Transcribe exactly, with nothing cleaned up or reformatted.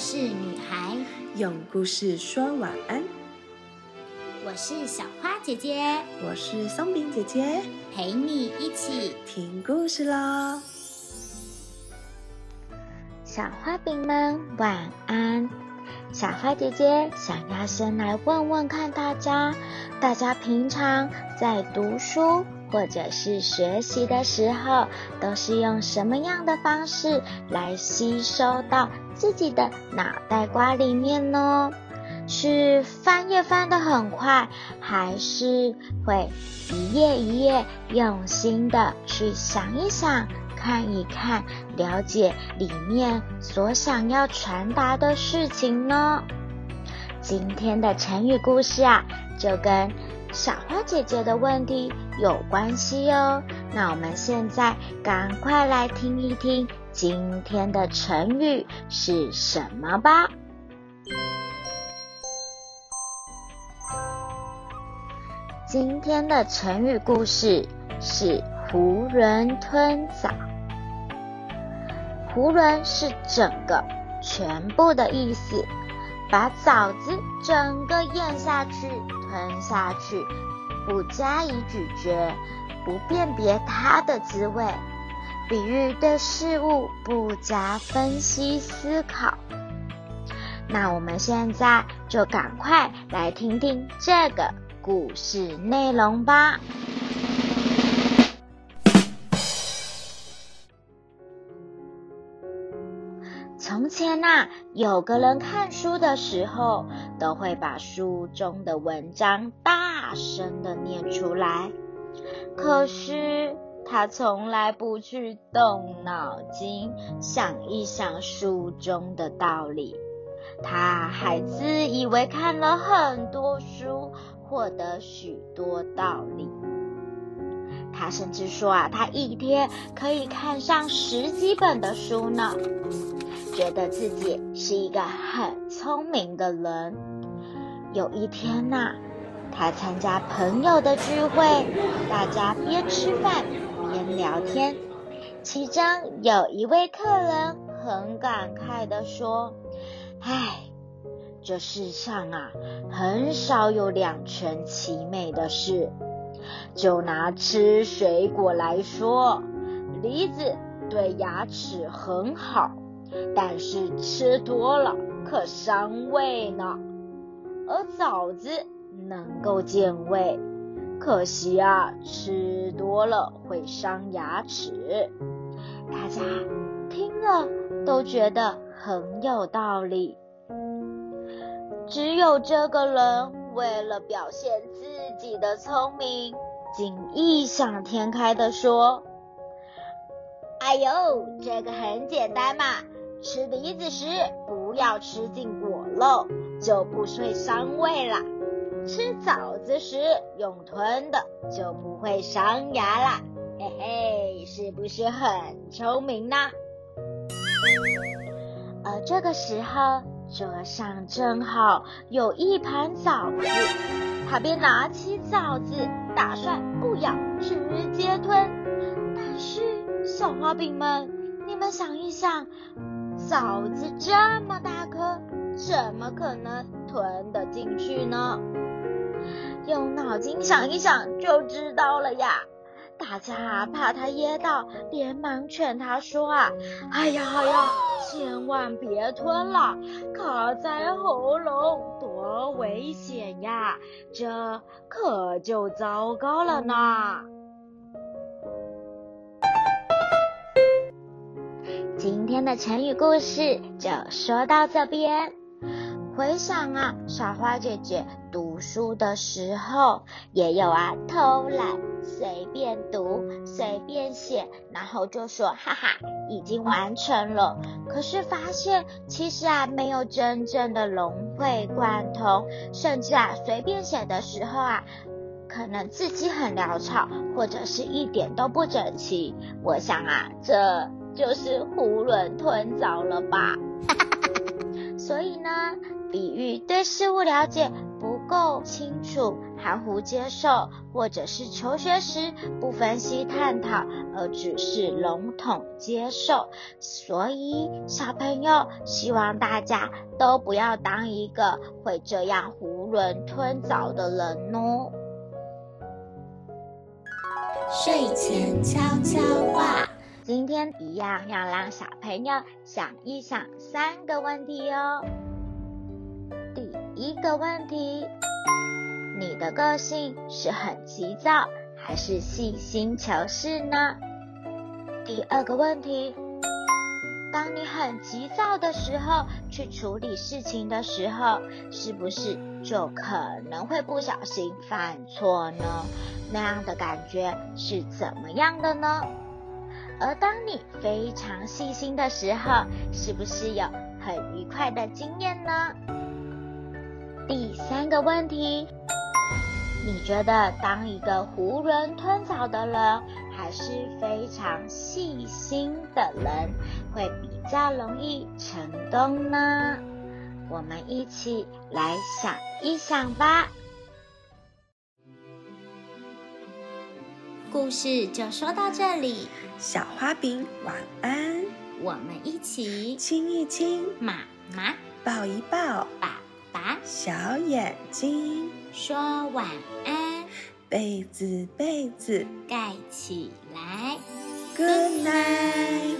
是女孩，用故事说晚安。我是小花姐姐，我是松饼姐姐，陪你一起听故事咯。小花饼们晚安。小花姐姐想要先来问问看大家，大家平常在读书或者是学习的时候，都是用什么样的方式来吸收到自己的脑袋瓜里面呢？是翻页翻得很快，还是会一页一页用心的去想一想、看一看，了解里面所想要传达的事情呢？今天的成语故事啊，就跟小花姐姐的问题有关系哦。那我们现在赶快来听一听今天的成语是什么吧。今天的成语故事是囫囵吞枣。囫囵是整个、全部的意思，把枣子整个咽下去、吞下去，不加以咀嚼，不辨别它的滋味，比喻对事物不加分析思考。那我们现在就赶快来听听这个故事内容吧。从前啊，有个人看书的时候，都会把书中的文章大声的念出来，可是他从来不去动脑筋想一想书中的道理。他还自以为看了很多书，获得许多道理。他甚至说啊，他一天可以看上十几本的书呢，觉得自己是一个很聪明的人。有一天啊，他参加朋友的聚会，大家边吃饭边聊天，其中有一位客人很感慨地说，唉，这世上啊，很少有两全其美的事。就拿吃水果来说，梨子对牙齿很好，但是吃多了可伤胃呢。而枣子能够健胃，可惜啊，吃多了会伤牙齿。大家听了都觉得很有道理。只有这个人为了表现自己的聪明，竟异想天开地说，哎呦，这个很简单嘛，吃梨子时不要吃进果肉，就不会伤胃啦；吃枣子时用吞的，就不会伤牙啦。嘿嘿，是不是很聪明呢？而这个时候，桌上正好有一盘枣子，他便拿起枣子，打算不咬，直接吞。但是小花饼们，你们想一想，枣子这么大颗，怎么可能吞得进去呢？用脑筋想一想就知道了呀。大家怕他噎到，连忙劝他说啊，哎呀哎呀，千万别吞了，卡在喉咙多危险呀，这可就糟糕了呢。今天的成语故事就说到这边。回想啊，小花姐姐读书的时候也有啊，偷懒随便读随便写，然后就说哈哈已经完成了，可是发现其实啊没有真正的融会贯通，甚至啊随便写的时候啊可能字迹很潦草，或者是一点都不整齐。我想啊，这就是囫囵吞枣了吧。所以呢，比喻对事物了解不够清楚、含糊接受，或者是求学时不分析探讨，而只是笼统接受。所以，小朋友，希望大家都不要当一个会这样囫囵吞枣的人哦。睡前悄悄话，今天一样要让小朋友想一想三个问题哦。第一个问题，你的个性是很急躁还是细心求是呢？第二个问题，当你很急躁的时候去处理事情的时候，是不是就可能会不小心犯错呢？那样的感觉是怎么样的呢？而当你非常细心的时候，是不是有很愉快的经验呢？第三个问题，你觉得当一个囫囵吞枣的人还是非常细心的人会比较容易成功呢？我们一起来想一想吧。故事就说到这里，小花饼晚安。我们一起亲一亲妈妈，抱一抱爸爸，小眼睛说晚安，被子被子盖起来 Good night。